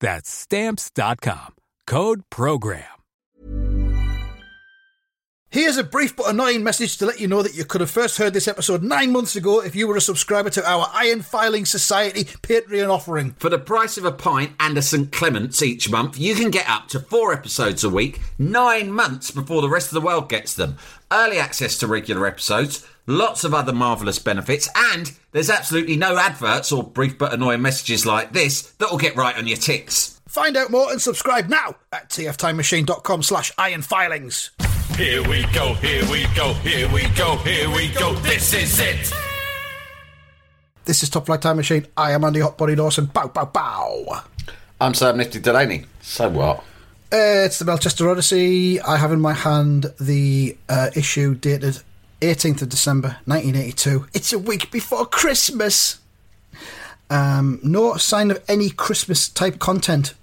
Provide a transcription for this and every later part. That's Stamps.com. Code PROGRAM. Here's a brief but annoying message to let you know that you could have first heard this episode 9 months ago if you were a subscriber to our Iron Filing Society Patreon offering. For the price of a pint and a St Clement's each month, you can get up to 4 episodes a week, 9 months before the rest of the world gets them. Early access to regular episodes, lots of other marvellous benefits, and there's absolutely no adverts or brief but annoying messages like this that'll get right on your ticks. Find out more and subscribe now at tftimemachine.com/ironfilings. Here we go, here we go, here we go, here we go, this is it! This is Top Flight Time Machine. I am Andy Hotbody Dawson. Bow, bow, bow. I'm Sam Nifty Delaney. So what? It's the Melchester Odyssey. I have in my hand the issue dated 18th of December, 1982. It's a week before Christmas! No sign of any Christmas-type content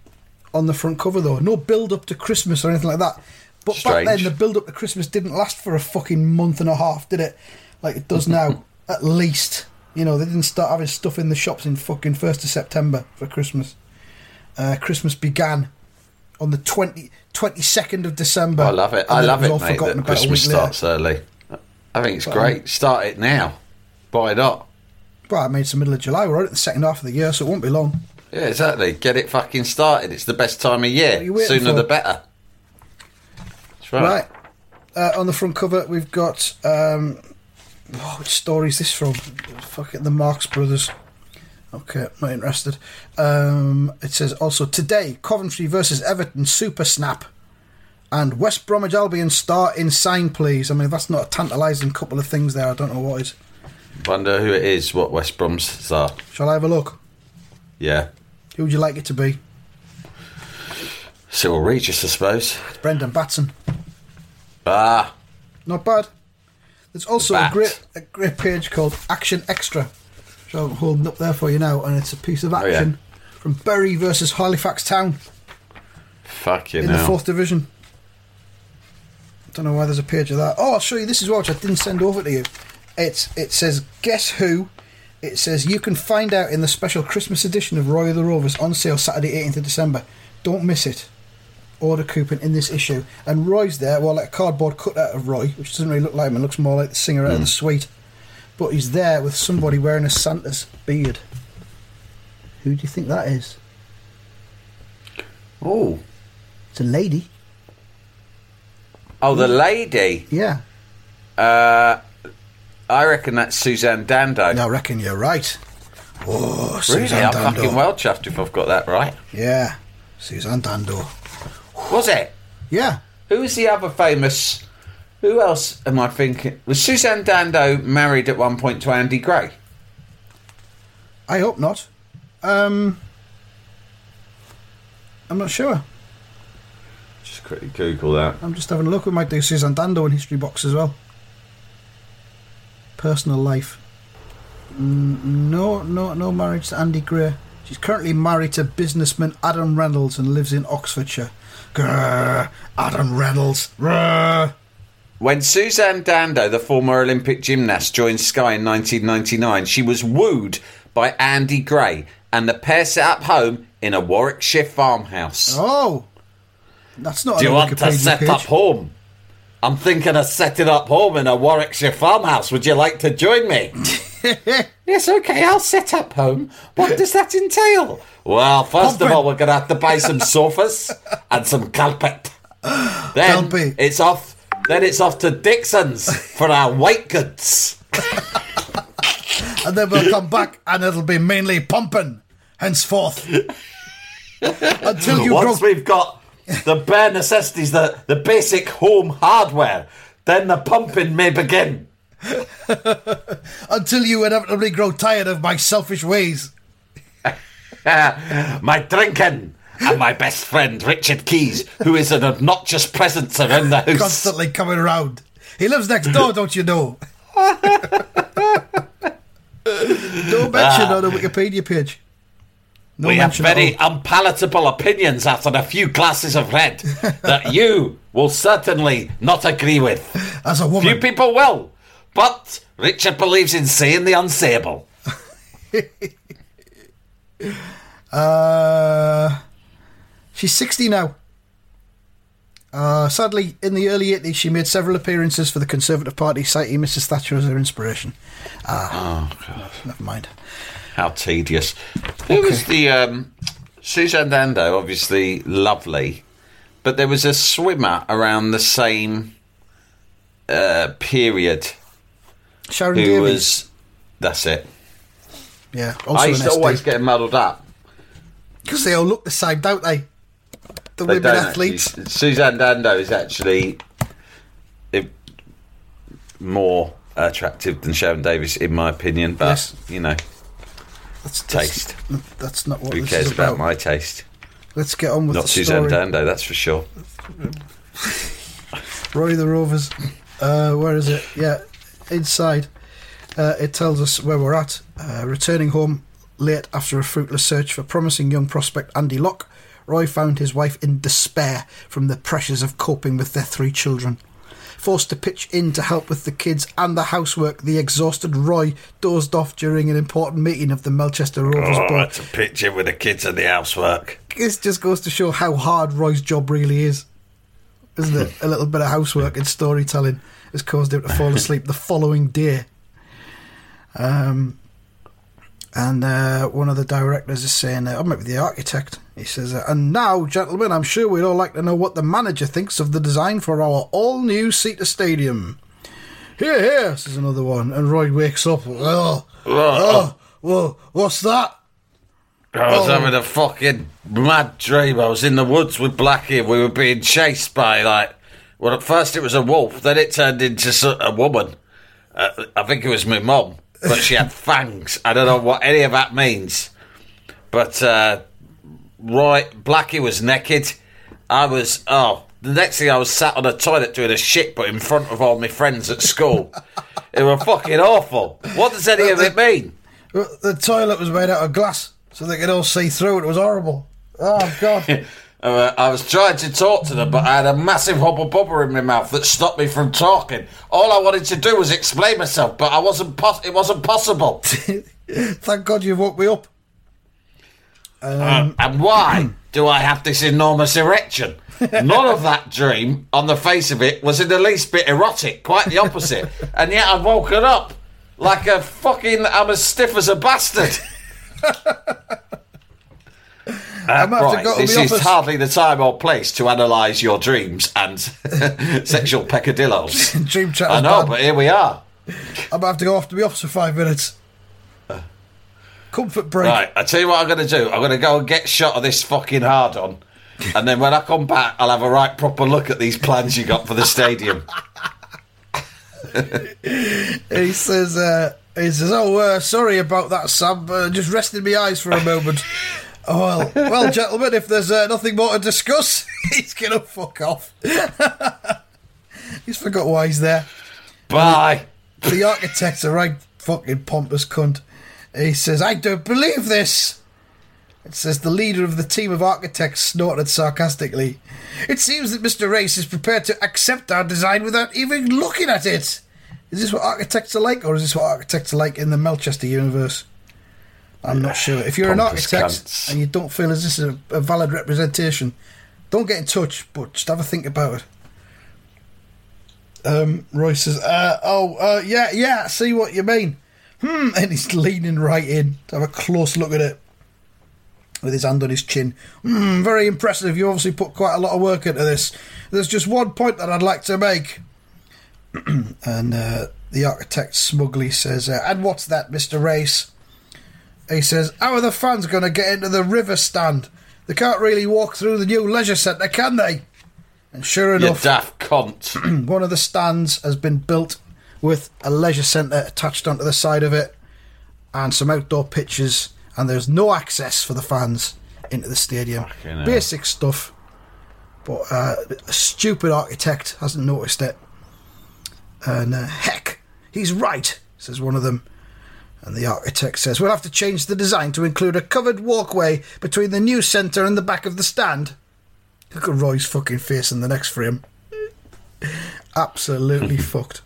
on the front cover, though. No build-up to Christmas or anything like that. But strange. Back then, the build-up to Christmas didn't last for a fucking month and a half, did it? Like it does now, at least. You know, they didn't start having stuff in the shops in fucking 1st of September for Christmas. Christmas began on the 22nd of December. I love it. I love it, mate, that Christmas starts early. I think it's great. Start it now. Why not? Well, I mean, it's the middle of July. We're at the second half of the year, so it won't be long. Yeah, exactly. Get it fucking started. It's the best time of year. Sooner the better. Right. On the front cover, we've got... which story is this from? Fuck it, the Marx Brothers. Okay, not interested. It says, also, today, Coventry versus Everton, super snap. And West Bromwich Albion star in sign, please. I mean, that's not a tantalising couple of things there. I don't know what is. Wonder who it is, what West Brom's star. Shall I have a look? Yeah. Who would you like it to be? Cyril Regis, I suppose. It's Brendan Batson. Ah. Not bad. There's also a great page called Action Extra, which I'm holding up there for you now, and it's a piece of action from Bury versus Halifax Town. Fucking hell. In the 4th Division. Don't know why there's a page of that. Oh, I'll show you this as well, which I didn't send over to you. It says, guess who? It says, you can find out in the special Christmas edition of Roy of the Rovers on sale Saturday 18th of December. Don't miss it. Order coupon in this issue. And Roy's there, well, like a cardboard cutout of Roy, which doesn't really look like him. It looks more like the singer out of the suite. But he's there with somebody wearing a Santa's beard. Who do you think that is? Oh. It's a lady. Oh, the lady? Yeah. I reckon that's Suzanne Dando. No, I reckon you're right. Oh, Suzanne Dando. Really? I'm fucking well chuffed if I've got that right. Yeah. Suzanne Dando. Was it? Yeah. Who was the other famous... Who else am I thinking? Was Suzanne Dando married at one point to Andy Gray? I hope not. I'm not sure. Just quickly Google that. I'm just having a look. We might do Suzanne Dando in History Box as well. Personal life. No marriage to Andy Gray. She's currently married to businessman Adam Reynolds and lives in Oxfordshire. Grr, Adam Reynolds. Grr. When Suzanne Dando, the former Olympic gymnast, joined Sky in 1999, she was wooed by Andy Gray, and the pair set up home in a Warwickshire farmhouse. Oh, that's not. Do you want to set up home? I'm thinking of setting up home in a Warwickshire farmhouse. Would you like to join me? Yes, okay, I'll set up home. What does that entail? Well, first of all, we're going to have to buy some sofas and some carpet. Then it's off Then it's off to Dixon's for our white goods. And then we'll come back and it'll be mainly pumping henceforth. Until you Once we've got the bare necessities, the basic home hardware, then the pumping may begin. Until you inevitably grow tired of my selfish ways. My drinking and my best friend Richard Keys, who is an obnoxious presence around the house. Constantly coming around. He lives next door, don't you know? No mention on the Wikipedia page. No we have very unpalatable opinions after a few glasses of red that you will certainly not agree with. As a woman. Few people will, but Richard believes in saying the unsayable. She's 60 now. Sadly, in the early 80s, she made several appearances for the Conservative Party, citing Mrs Thatcher as her inspiration. Never mind. How tedious. Who was the... Suzanne Dando, obviously lovely, but there was a swimmer around the same period. Sharon Davies. That's it. Yeah. I used to always get muddled up. Because they all look the same, don't they? The women athletes. Actually, Suzanne Dando is actually more attractive than Sharon Davies, in my opinion, but, you know... That's taste. That's not what Who this cares is about my taste? Let's get on with the story. Not Suzanne Dando, that's for sure. Roy the Rovers. Where is it? Yeah, inside. It tells us where we're at. Returning home late after a fruitless search for promising young prospect Andy Locke, Roy found his wife in despair from the pressures of coping with their three children. Forced to pitch in to help with the kids and the housework, the exhausted Roy dozed off during an important meeting of the Melchester Rovers board. That's a pitch in with the kids and the housework. This just goes to show how hard Roy's job really is, isn't it? A little bit of housework and storytelling has caused him to fall asleep the following day. And one of the directors is saying, I might be the architect. He says, and now, gentlemen, I'm sure we'd all like to know what the manager thinks of the design for our all-new Seater Stadium. Hear, hear, says another one. And Roy wakes up. Well, what's that? I was having a fucking mad dream. I was in the woods with Blackie and we were being chased by, well, at first it was a wolf, then it turned into a woman. I think it was my mum, but she had fangs. I don't know what any of that means. But... Right, Blackie was naked. I was, the next thing I was sat on a toilet doing a shit, but in front of all my friends at school. It was fucking awful. What does any of it mean? The toilet was made out of glass, so they could all see through it. It was horrible. Oh, God. I was trying to talk to them, but I had a massive hobble-bobber in my mouth that stopped me from talking. All I wanted to do was explain myself, but it wasn't possible. Thank God you woke me up. And why do I have this enormous erection? None of that dream, on the face of it, was in the least bit erotic. Quite the opposite. And yet I've woken up like a fucking... I'm as stiff as a bastard. This is hardly the time or place to analyse your dreams and sexual peccadillos. Dream chat. I know, but here we are. I'm going to have to go off to the office for 5 minutes. Comfort break. Right, I tell you what I'm going to do. I'm going to go and get shot of this fucking hard on, and then when I come back, I'll have a right proper look at these plans you got for the stadium. He says, sorry about that, Sam. Just resting my eyes for a moment. Well, gentlemen, if there's nothing more to discuss, he's going to fuck off. He's forgot why he's there. Bye. The architect's a right fucking pompous cunt. He says, I don't believe this. It says, the leader of the team of architects snorted sarcastically. It seems that Mr. Race is prepared to accept our design without even looking at it. Is this what architects are like, or is this what architects are like in the Melchester universe? I'm not sure. If you're an architect and you don't feel as this is a valid representation, don't get in touch, but just have a think about it. Roy says, yeah, see what you mean. And he's leaning right in to have a close look at it with his hand on his chin. Very impressive. You obviously put quite a lot of work into this. There's just one point that I'd like to make. And the architect smugly says, "And what's that, Mr. Race?" He says, "How are the fans going to get into the river stand? They can't really walk through the new leisure centre, can they?" And sure enough, you daft cunt, one of the stands has been built with a leisure centre attached onto the side of it and some outdoor pitches, and there's no access for the fans into the stadium. Basic stuff, but a stupid architect hasn't noticed it. And heck, he's right, says one of them. And the architect says, "We'll have to change the design to include a covered walkway between the new centre and the back of the stand." Look at Roy's fucking face in the next frame. Absolutely fucked.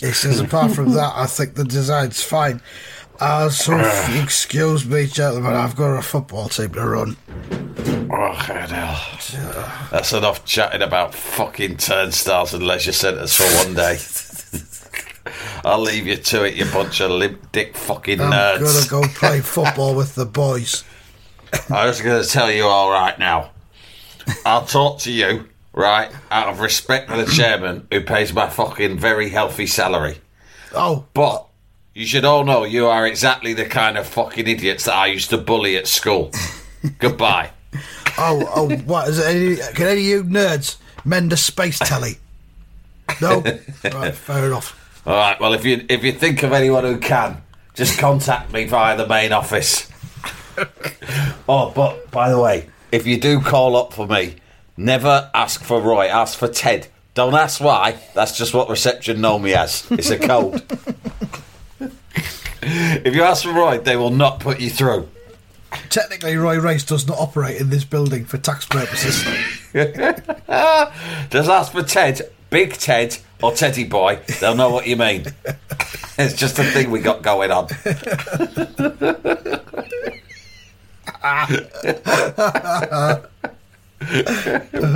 He says, "Apart from that, I think the design's fine. So, excuse me, gentlemen, I've got a football team to run." Oh, hell. That's enough chatting about fucking turnstiles and leisure centres for one day. I'll leave you to it, you bunch of limp dick fucking nerds. I'm going to go play football with the boys. I'm just going to tell you all right now. I'll talk to you, right, out of respect for the chairman who pays my fucking very healthy salary. Oh. But you should all know you are exactly the kind of fucking idiots that I used to bully at school. Goodbye. Oh, what? Is it can any of you nerds mend a space telly? No? Right, fair enough. All right, well, if you think of anyone who can, just contact me via the main office. Oh, but, by the way, if you do call up for me, never ask for Roy, ask for Ted. Don't ask why, that's just what reception know me as. It's a code. If you ask for Roy, they will not put you through. Technically, Roy Race does not operate in this building for tax purposes. Just ask for Ted, Big Ted, or Teddy Boy, they'll know what you mean. It's just a thing we got going on.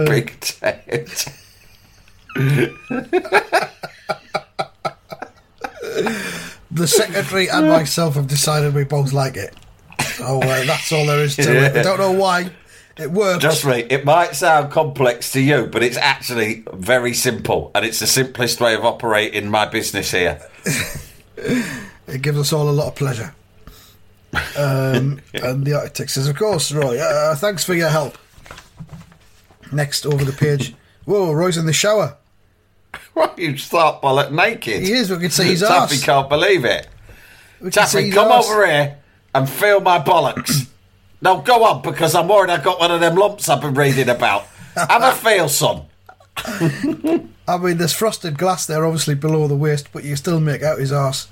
Big Ted. The secretary and myself have decided we both like it. So that's all there is to it. I don't know why. It works. Trust me, it might sound complex to you, but it's actually very simple, and it's the simplest way of operating my business here. It gives us all a lot of pleasure. And the architect says, "Of course, Roy, thanks for your help." Next, over the page, whoa, Roy's in the shower. Why you start bollock naked? He is, we can see his arse. Taffy can't believe it. Taffy, come over here and feel my bollocks. No, go on, because I'm worried I've got one of them lumps I've been reading about. Have a feel, son. I mean, there's frosted glass there, obviously, below the waist, but you still make out his arse.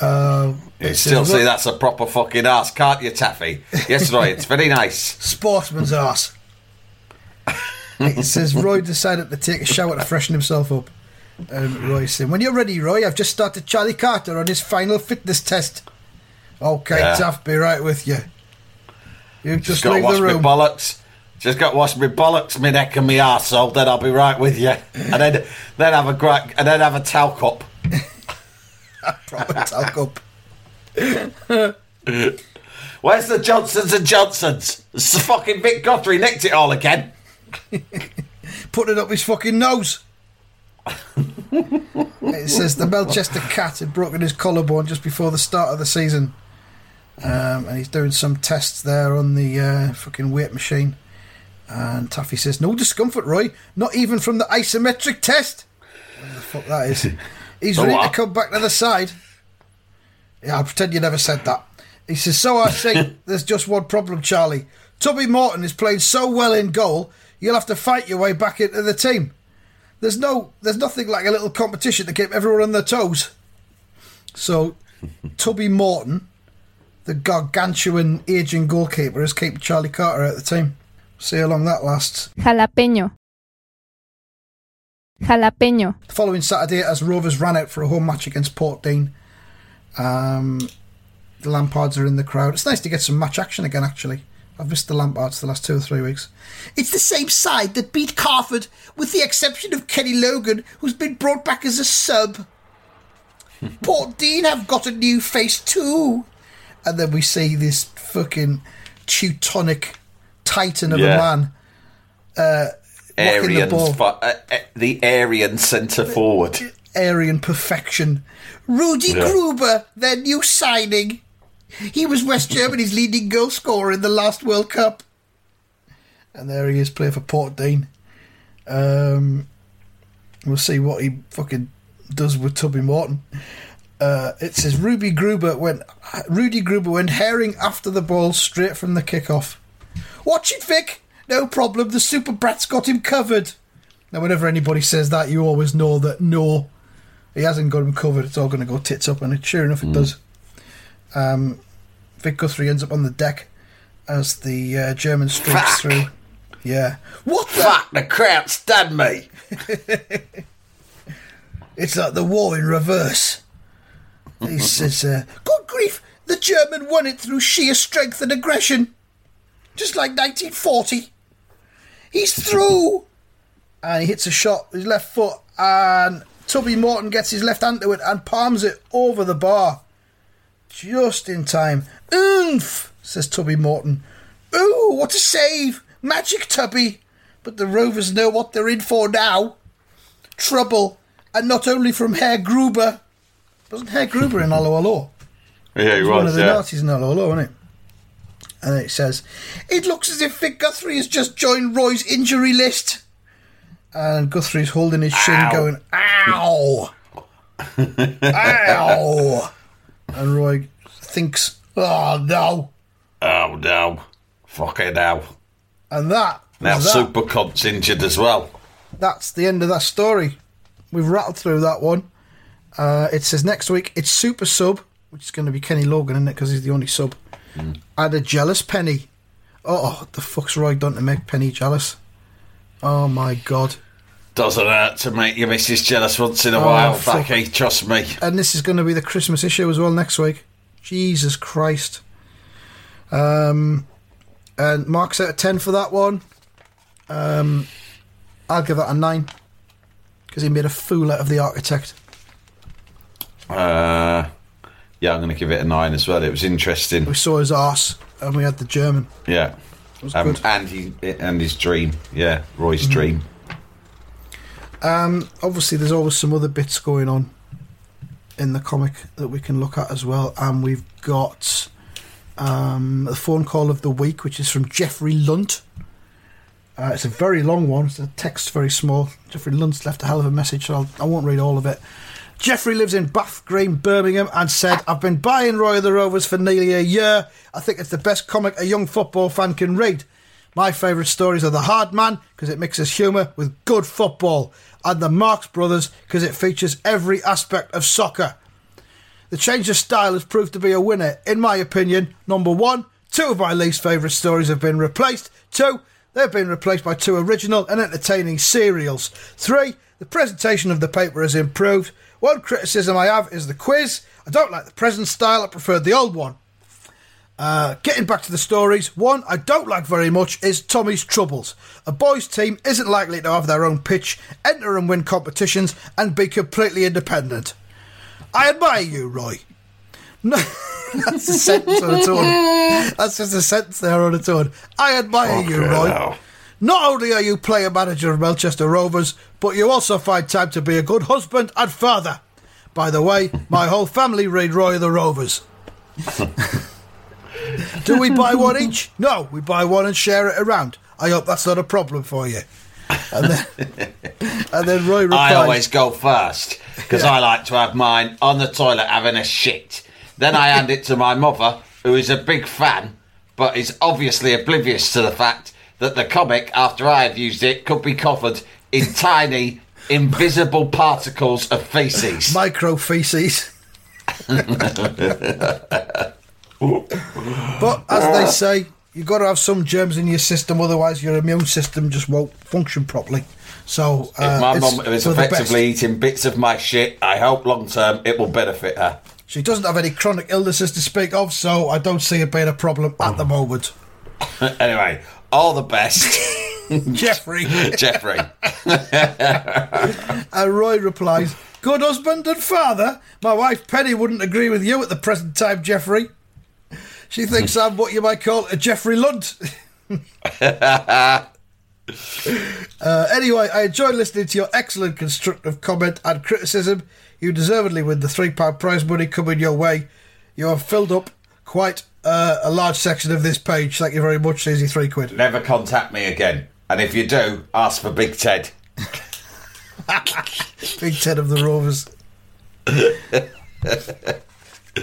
You still see that's a proper fucking arse, can't you, Taffy? Yes, Roy, it's very nice. Sportsman's arse. It says, Roy decided to take a shower to freshen himself up. And Roy said, "When you're ready, Roy, I've just started Charlie Carter on his final fitness test." Okay, yeah. Taff, be right with you. You've just got to wash me bollocks. Just got to wash me bollocks, me neck and me arsehole, then I'll be right with you. And then have a crack, and then have a talc up. Proper talc up. Where's the Johnsons and Johnsons? It's the fucking Vic Guthrie nicked it all again. Put it up his fucking nose. It says the Melchester cat had broken his collarbone just before the start of the season. And he's doing some tests there on the fucking weight machine. And Taffy says, "No discomfort, Roy, not even from the isometric test." Whatever the fuck that is. He's ready to come back to the side. Yeah, I'll pretend you never said that. He says, "So I see, there's just one problem, Charlie. Tubby Morton is playing so well in goal, you'll have to fight your way back into the team. There's nothing like a little competition to keep everyone on their toes." So Tubby Morton, the gargantuan aging goalkeeper, has kept Charlie Carter out of the team. See how long that lasts. Jalapeño. The following Saturday, as Rovers ran out for a home match against Port Dean, the Lampards are in the crowd. It's nice to get some match action again, actually. I've missed the Lampards the last 2 or 3 weeks. It's the same side that beat Carford, with the exception of Kenny Logan, who's been brought back as a sub. Port Dean have got a new face too. And then we see this fucking Teutonic titan of a man Aryan, the Aryan centre forward. Aryan perfection. Rudy Gruber, their new signing. He was West Germany's leading goal scorer in the last World Cup. And there he is playing for Portdane. We'll see what he fucking does with Tubby Morton. It says Rudy Gruber went herring after the ball straight from the kick-off. Watch it, Vic. No problem. The super brat's got him covered. Now, whenever anybody says that, you always know that no, he hasn't got him covered. It's all going to go tits up, and it, sure enough, it does. Vic Guthrie ends up on the deck as the German streaks through. Yeah. What the? Fuck, the crowd stabbed me. It's like the war in reverse. He says, good grief, the German won it through sheer strength and aggression. Just like 1940. He's through. And he hits a shot with his left foot, and Tubby Morton gets his left hand to it and palms it over the bar. Just in time. Oomph, says Tubby Morton. Ooh, what a save. Magic, Tubby. But the Rovers know what they're in for now. Trouble. And not only from Herr Gruber. Wasn't Herr Gruber in Allo Allo? Yeah, he was. One of the Nazis in Allo Allo, wasn't it? And it says, it looks as if Vic Guthrie has just joined Roy's injury list. And Guthrie's holding his shin going, ow! Ow! And Roy thinks, oh no! Oh no. Fuck it now. And that. Now Super Cunt's injured as well. That's the end of that story. We've rattled through that one. It says next week it's Super Sub, which is going to be Kenny Logan, isn't it? Because he's the only sub. And a jealous Penny. Oh, what the fuck's Roy done to make Penny jealous? Oh my God. Doesn't hurt to make your missus jealous once in a while, Becky, trust me. And this is going to be the Christmas issue as well next week. Jesus Christ. And Mark's out of 10 for that one. I'll give that a 9 because he made a fool out of the architect. Yeah, I'm going to give it a 9 as well. It was interesting. We saw his arse, and we had the German. Yeah, it was good. And his dream. Yeah, Roy's dream. Obviously, there's always some other bits going on in the comic that we can look at as well. And we've got the phone call of the week, which is from Geoffrey Lunt. It's a very long one. It's a text very small. Geoffrey Lunt's left a hell of a message, so I won't read all of it. Geoffrey lives in Bath Green, Birmingham, and said, I've been buying Roy of the Rovers for nearly a year. I think it's the best comic a young football fan can read. My favourite stories are The Hard Man, because it mixes humour with good football, and The Marx Brothers, because it features every aspect of soccer. The change of style has proved to be a winner. In my opinion, number 1, 2 of my least favourite stories have been replaced. 2, they've been replaced by 2 original and entertaining serials. 3, the presentation of the paper has improved. 1 criticism I have is the quiz. I don't like the present style. I preferred the old one. Getting back to the stories, 1 I don't like very much is Tommy's Troubles. A boys' team isn't likely to have their own pitch, enter and win competitions, and be completely independent. I admire you, Roy. No, that's a sentence on its own. That's just a sentence there on its own. I admire you, Roy. Hell. Not only are you player manager of Melchester Rovers, but you also find time to be a good husband and father. By the way, my whole family read Roy of the Rovers. Do we buy one each? No, we buy one and share it around. I hope that's not a problem for you. And then Roy replies, I always go first because I like to have mine on the toilet having a shit. Then I hand it to my mother, who is a big fan, but is obviously oblivious to the fact that the comic, after I had used it, could be covered in tiny, invisible particles of feces. Micro-feces. But, as they say, you've got to have some germs in your system, otherwise your immune system just won't function properly. So, if my mum is effectively eating bits of my shit, I hope long-term it will benefit her. She doesn't have any chronic illnesses to speak of, so I don't see it being a problem at the moment. Anyway... all the best. Geoffrey. And Roy replies, good husband and father. My wife Penny wouldn't agree with you at the present time, Geoffrey. She thinks I'm what you might call a Geoffrey Lunt. Anyway, I enjoyed listening to your excellent constructive comment and criticism. You deservedly win the £3 prize money coming your way. You have filled up quite a large section of this page. Thank you very much, Susie. £3. Never contact me again. And if you do, ask for Big Ted. Big Ted of the Rovers.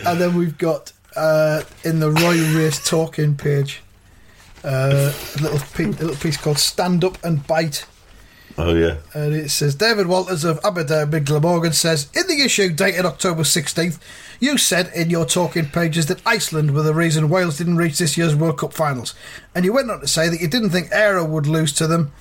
And then we've got, in the Royal Race Talking page, a little piece called Stand Up and Bite. Oh, yeah. And it says, David Walters of Aberdeen and Glamorgan says, in the issue dated October 16th, you said in your talking pages that Iceland were the reason Wales didn't reach this year's World Cup finals. And you went on to say that you didn't think Eira would lose to them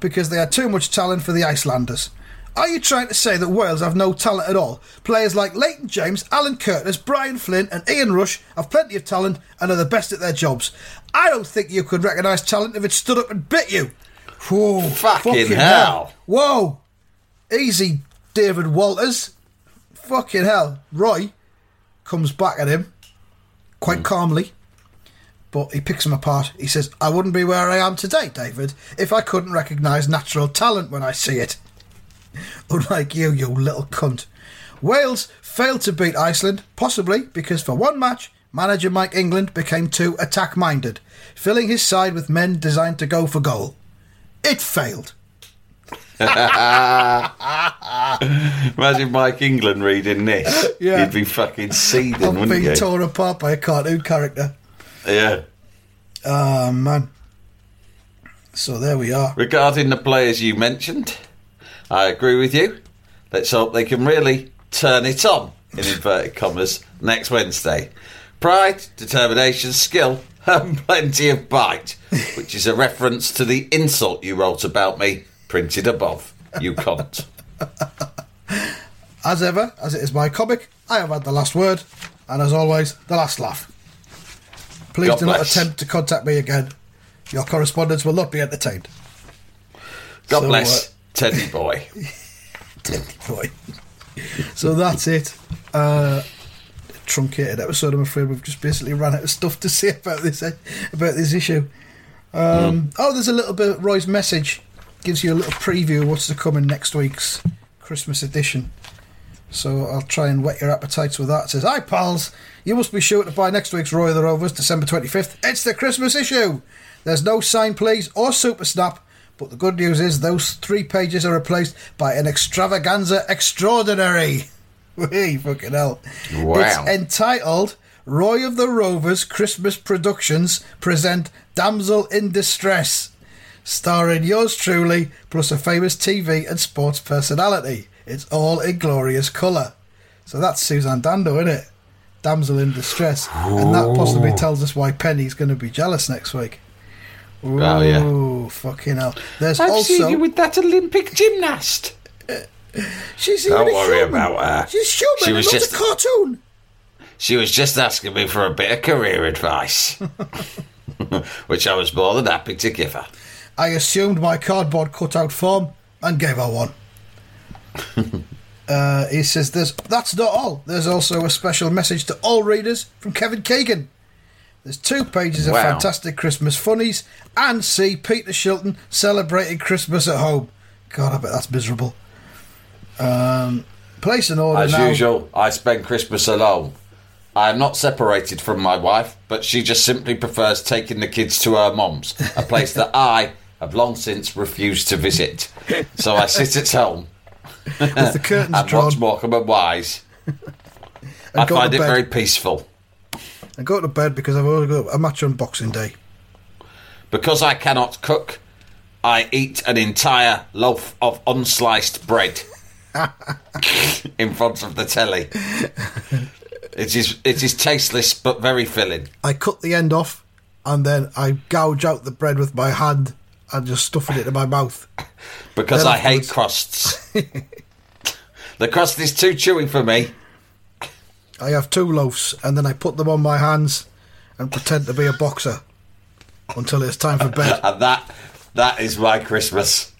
because they had too much talent for the Icelanders. Are you trying to say that Wales have no talent at all? Players like Leighton James, Alan Curtis, Brian Flynn and Ian Rush have plenty of talent and are the best at their jobs. I don't think you could recognise talent if it stood up and bit you. Whoa, fucking hell. Whoa. Easy, David Walters. Fucking hell. Roy comes back at him quite calmly, but he picks him apart. He says, I wouldn't be where I am today, David, if I couldn't recognise natural talent when I see it. Unlike you, you little cunt. Wales failed to beat Iceland, possibly because for one match, manager Mike England became too attack-minded, filling his side with men designed to go for goal. It failed. Imagine Mike England reading this. Yeah. He'd be fucking seething, wouldn't he? Being torn apart by a cartoon character. Yeah. Oh, man. So there we are. Regarding the players you mentioned, I agree with you. Let's hope they can really turn it on, in inverted commas, next Wednesday. Pride, determination, skill... and plenty of bite, which is a reference to the insult you wrote about me, printed above. You cunt. As ever, as it is my comic, I have had the last word, and as always, the last laugh. Please God do bless. Not attempt to contact me again. Your correspondence will not be entertained. God bless, Teddy boy. Teddy boy. So that's it. Truncated episode. I'm afraid we've just basically ran out of stuff to say about this issue. Oh, there's a little bit. Roy's message gives you a little preview of what's to come in next week's Christmas edition. So I'll try and whet your appetites with that. It says, "Hi pals, you must be sure to buy next week's Roy of the Rovers, December 25th. It's the Christmas issue. There's no sign please or super snap, but the good news is those 3 pages are replaced by an extravaganza extraordinary." Hey, fucking hell. Wow. It's entitled Roy of the Rovers Christmas Productions Present Damsel in Distress, starring yours truly, plus a famous TV and sports personality. It's all in glorious colour. So that's Suzanne Dando, isn't it? Damsel in Distress. Ooh. And that possibly tells us why Penny's going to be jealous next week. Ooh, oh, yeah. Fucking hell. There's I've seen you with that Olympic gymnast. She's Don't worry human. About her. She's human. She was just a cartoon. She was just asking me for a bit of career advice, which I was more than happy to give her. I assumed my cardboard cutout form and gave her one. He says, that's not all. There's also a special message to all readers from Kevin Keegan. There's 2 pages of fantastic Christmas funnies and see Peter Shilton celebrating Christmas at home. God, I bet that's miserable. Place an order now. As usual, I spend Christmas alone. I am not separated from my wife, but she just simply prefers taking the kids to her mum's, a place that I have long since refused to visit. So I sit at home with the curtains and watch Morecambe and Wise. I find it very peaceful. I go to bed because I've already got a match on Boxing Day. Because I cannot cook, I eat an entire loaf of unsliced bread. In front of the telly. It is tasteless but very filling. I cut the end off and then I gouge out the bread with my hand and just stuff it into my mouth. Because then I hate crusts. The crust is too chewy for me. I have 2 loaves and then I put them on my hands and pretend to be a boxer until it's time for bed. And that is my Christmas.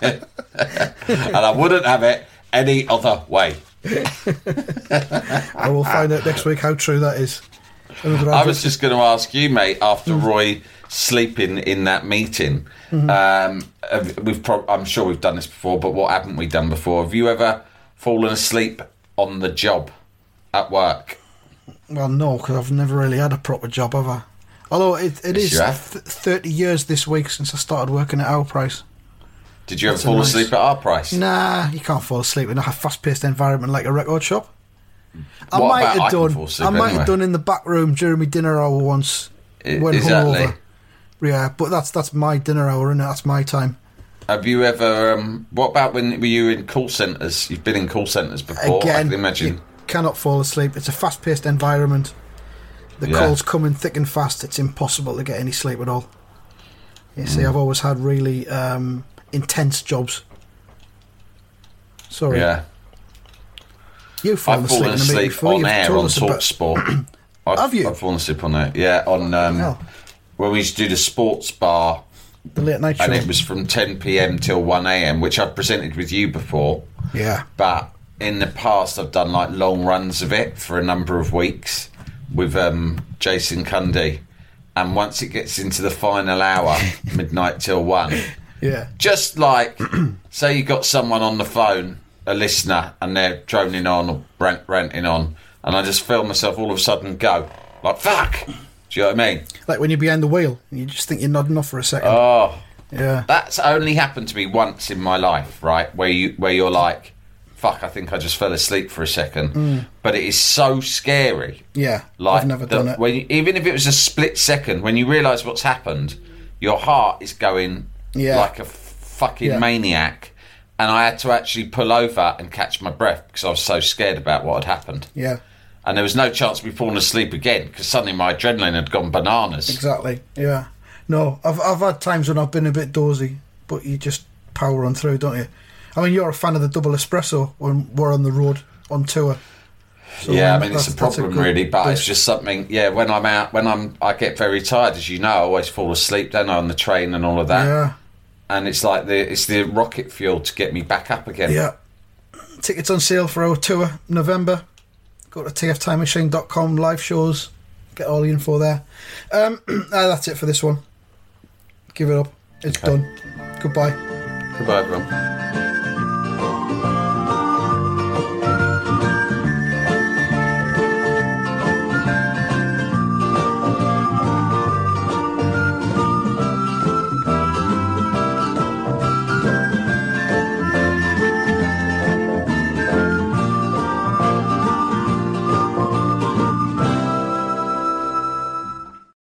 And I wouldn't have it any other way. I will find out next week how true that is. I was just going to ask you, mate, after Roy sleeping in that meeting. Mm-hmm. I'm sure we've done this before, but what haven't we done before? Have you ever fallen asleep on the job at work? Well, no, because I've never really had a proper job, have I? Although it is 30 years this week since I started working at Our Price. Did you ever fall asleep at Our Price? Nah, you can't fall asleep in a fast-paced environment like a record shop. I might have done in the back room during my dinner hour once. Hungover. Yeah, but that's my dinner hour, isn't it? That's my time. Have you ever... what about when were you in call centres? You've been in call centres before, again, I can imagine. You cannot fall asleep. It's a fast-paced environment. The calls come in thick and fast. It's impossible to get any sleep at all. You see, I've always had really intense jobs. Sorry. Yeah. You've fallen asleep on air on TalkSport. Have you? I've fallen asleep on air. Yeah, on... when we used to do the sports bar, the late night show, and it was from 10 PM till 1 AM, which I've presented with you before. Yeah. But in the past, I've done like long runs of it for a number of weeks with Jason Cundy, and once it gets into the final hour, midnight till 1. Yeah. Just like, say you got someone on the phone, a listener, and they're droning on or ranting on, and I just feel myself all of a sudden go like, fuck. Do you know what I mean? Like when you're behind the wheel and you just think you're nodding off for a second. Oh. Yeah. That's only happened to me once in my life, right? Where you're like, fuck, I think I just fell asleep for a second. Mm. But it is so scary. Yeah. Like I've never done it. Even if it was a split second, when you realise what's happened, your heart is going like a fucking maniac. And I had to actually pull over and catch my breath because I was so scared about what had happened. Yeah. And there was no chance of me falling asleep again because suddenly my adrenaline had gone bananas. Exactly, yeah. No, I've had times when I've been a bit dozy, but you just power on through, don't you? I mean, you're a fan of the double espresso when we're on the road on tour. So yeah, I mean, it's a problem really, but it's just something. Yeah, when I'm out, I get very tired, as you know. I always fall asleep then on the train and all of that. Yeah. And it's like it's the rocket fuel to get me back up again. Yeah. Tickets on sale for our tour, November. Go to tftimemachine.com, live shows, get all the info there. That's it for this one. Give it up. It's done. Goodbye. Goodbye, everyone.